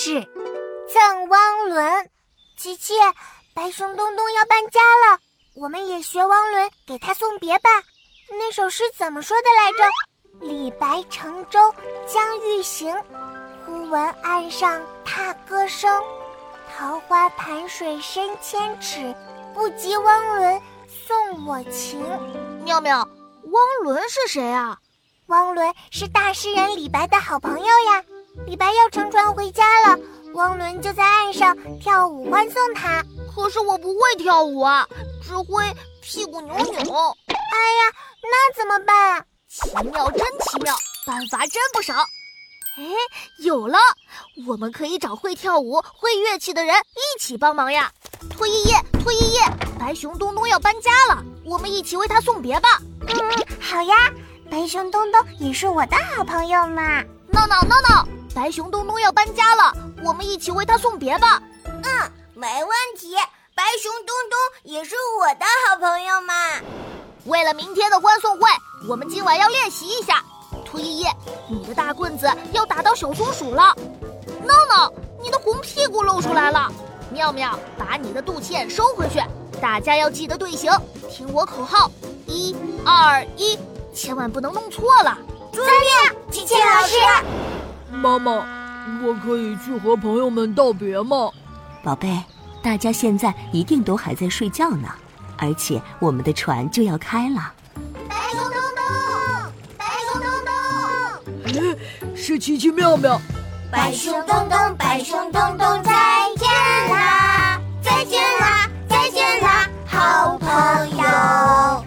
事。赠汪伦，琪琪，白熊东东要搬家了，我们也学汪伦给他送别吧。那首诗怎么说的来着？李白乘舟将欲行，忽闻岸上踏歌声。桃花潭水深千尺，不及汪伦送我情。妙妙，汪伦是谁啊？汪伦是大诗人李白的好朋友呀。李白要乘船回家了，汪伦就在岸上跳舞欢送他。可是我不会跳舞啊，只会屁股扭扭。哎呀，那怎么办啊？奇妙真奇妙，办法真不少。哎，有了，我们可以找会跳舞会乐器的人一起帮忙呀。拖一叶，拖一叶，白熊东东要搬家了，我们一起为他送别吧。好呀，白熊东东也是我的好朋友嘛。闹闹闹闹，白熊东东要搬家了，我们一起为他送别吧。没问题，白熊东东也是我的好朋友嘛。为了明天的欢送会，我们今晚要练习一下。涂依依，你的大棍子要打到小松鼠了。闹闹，你的红屁股露出来了。妙妙，把你的肚脐眼收回去。大家要记得队形，听我口号，1、2、1，千万不能弄错了。遵命，琪琪老师。妈妈，我可以去和朋友们道别吗？宝贝，大家现在一定都还在睡觉呢，而且我们的船就要开了。是奇奇妙妙，白熊东东，白熊东东，再见啦，再见啦，再见啦，好朋友。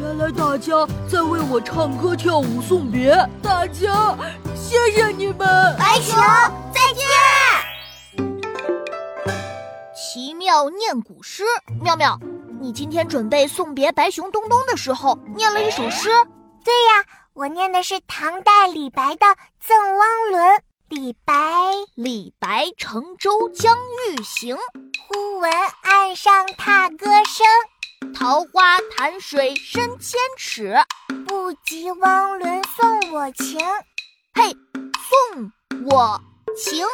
原来大家在为我唱歌跳舞送别，大家谢谢你们。白熊再见。奇妙念古诗，妙妙，你今天准备送别白熊东东的时候，念了一首诗。对呀。我念的是唐代李白的《赠汪伦》。李白乘舟将欲行，忽闻岸上踏歌声。桃花潭水深千尺，不及汪伦送我情。嘿，送我情。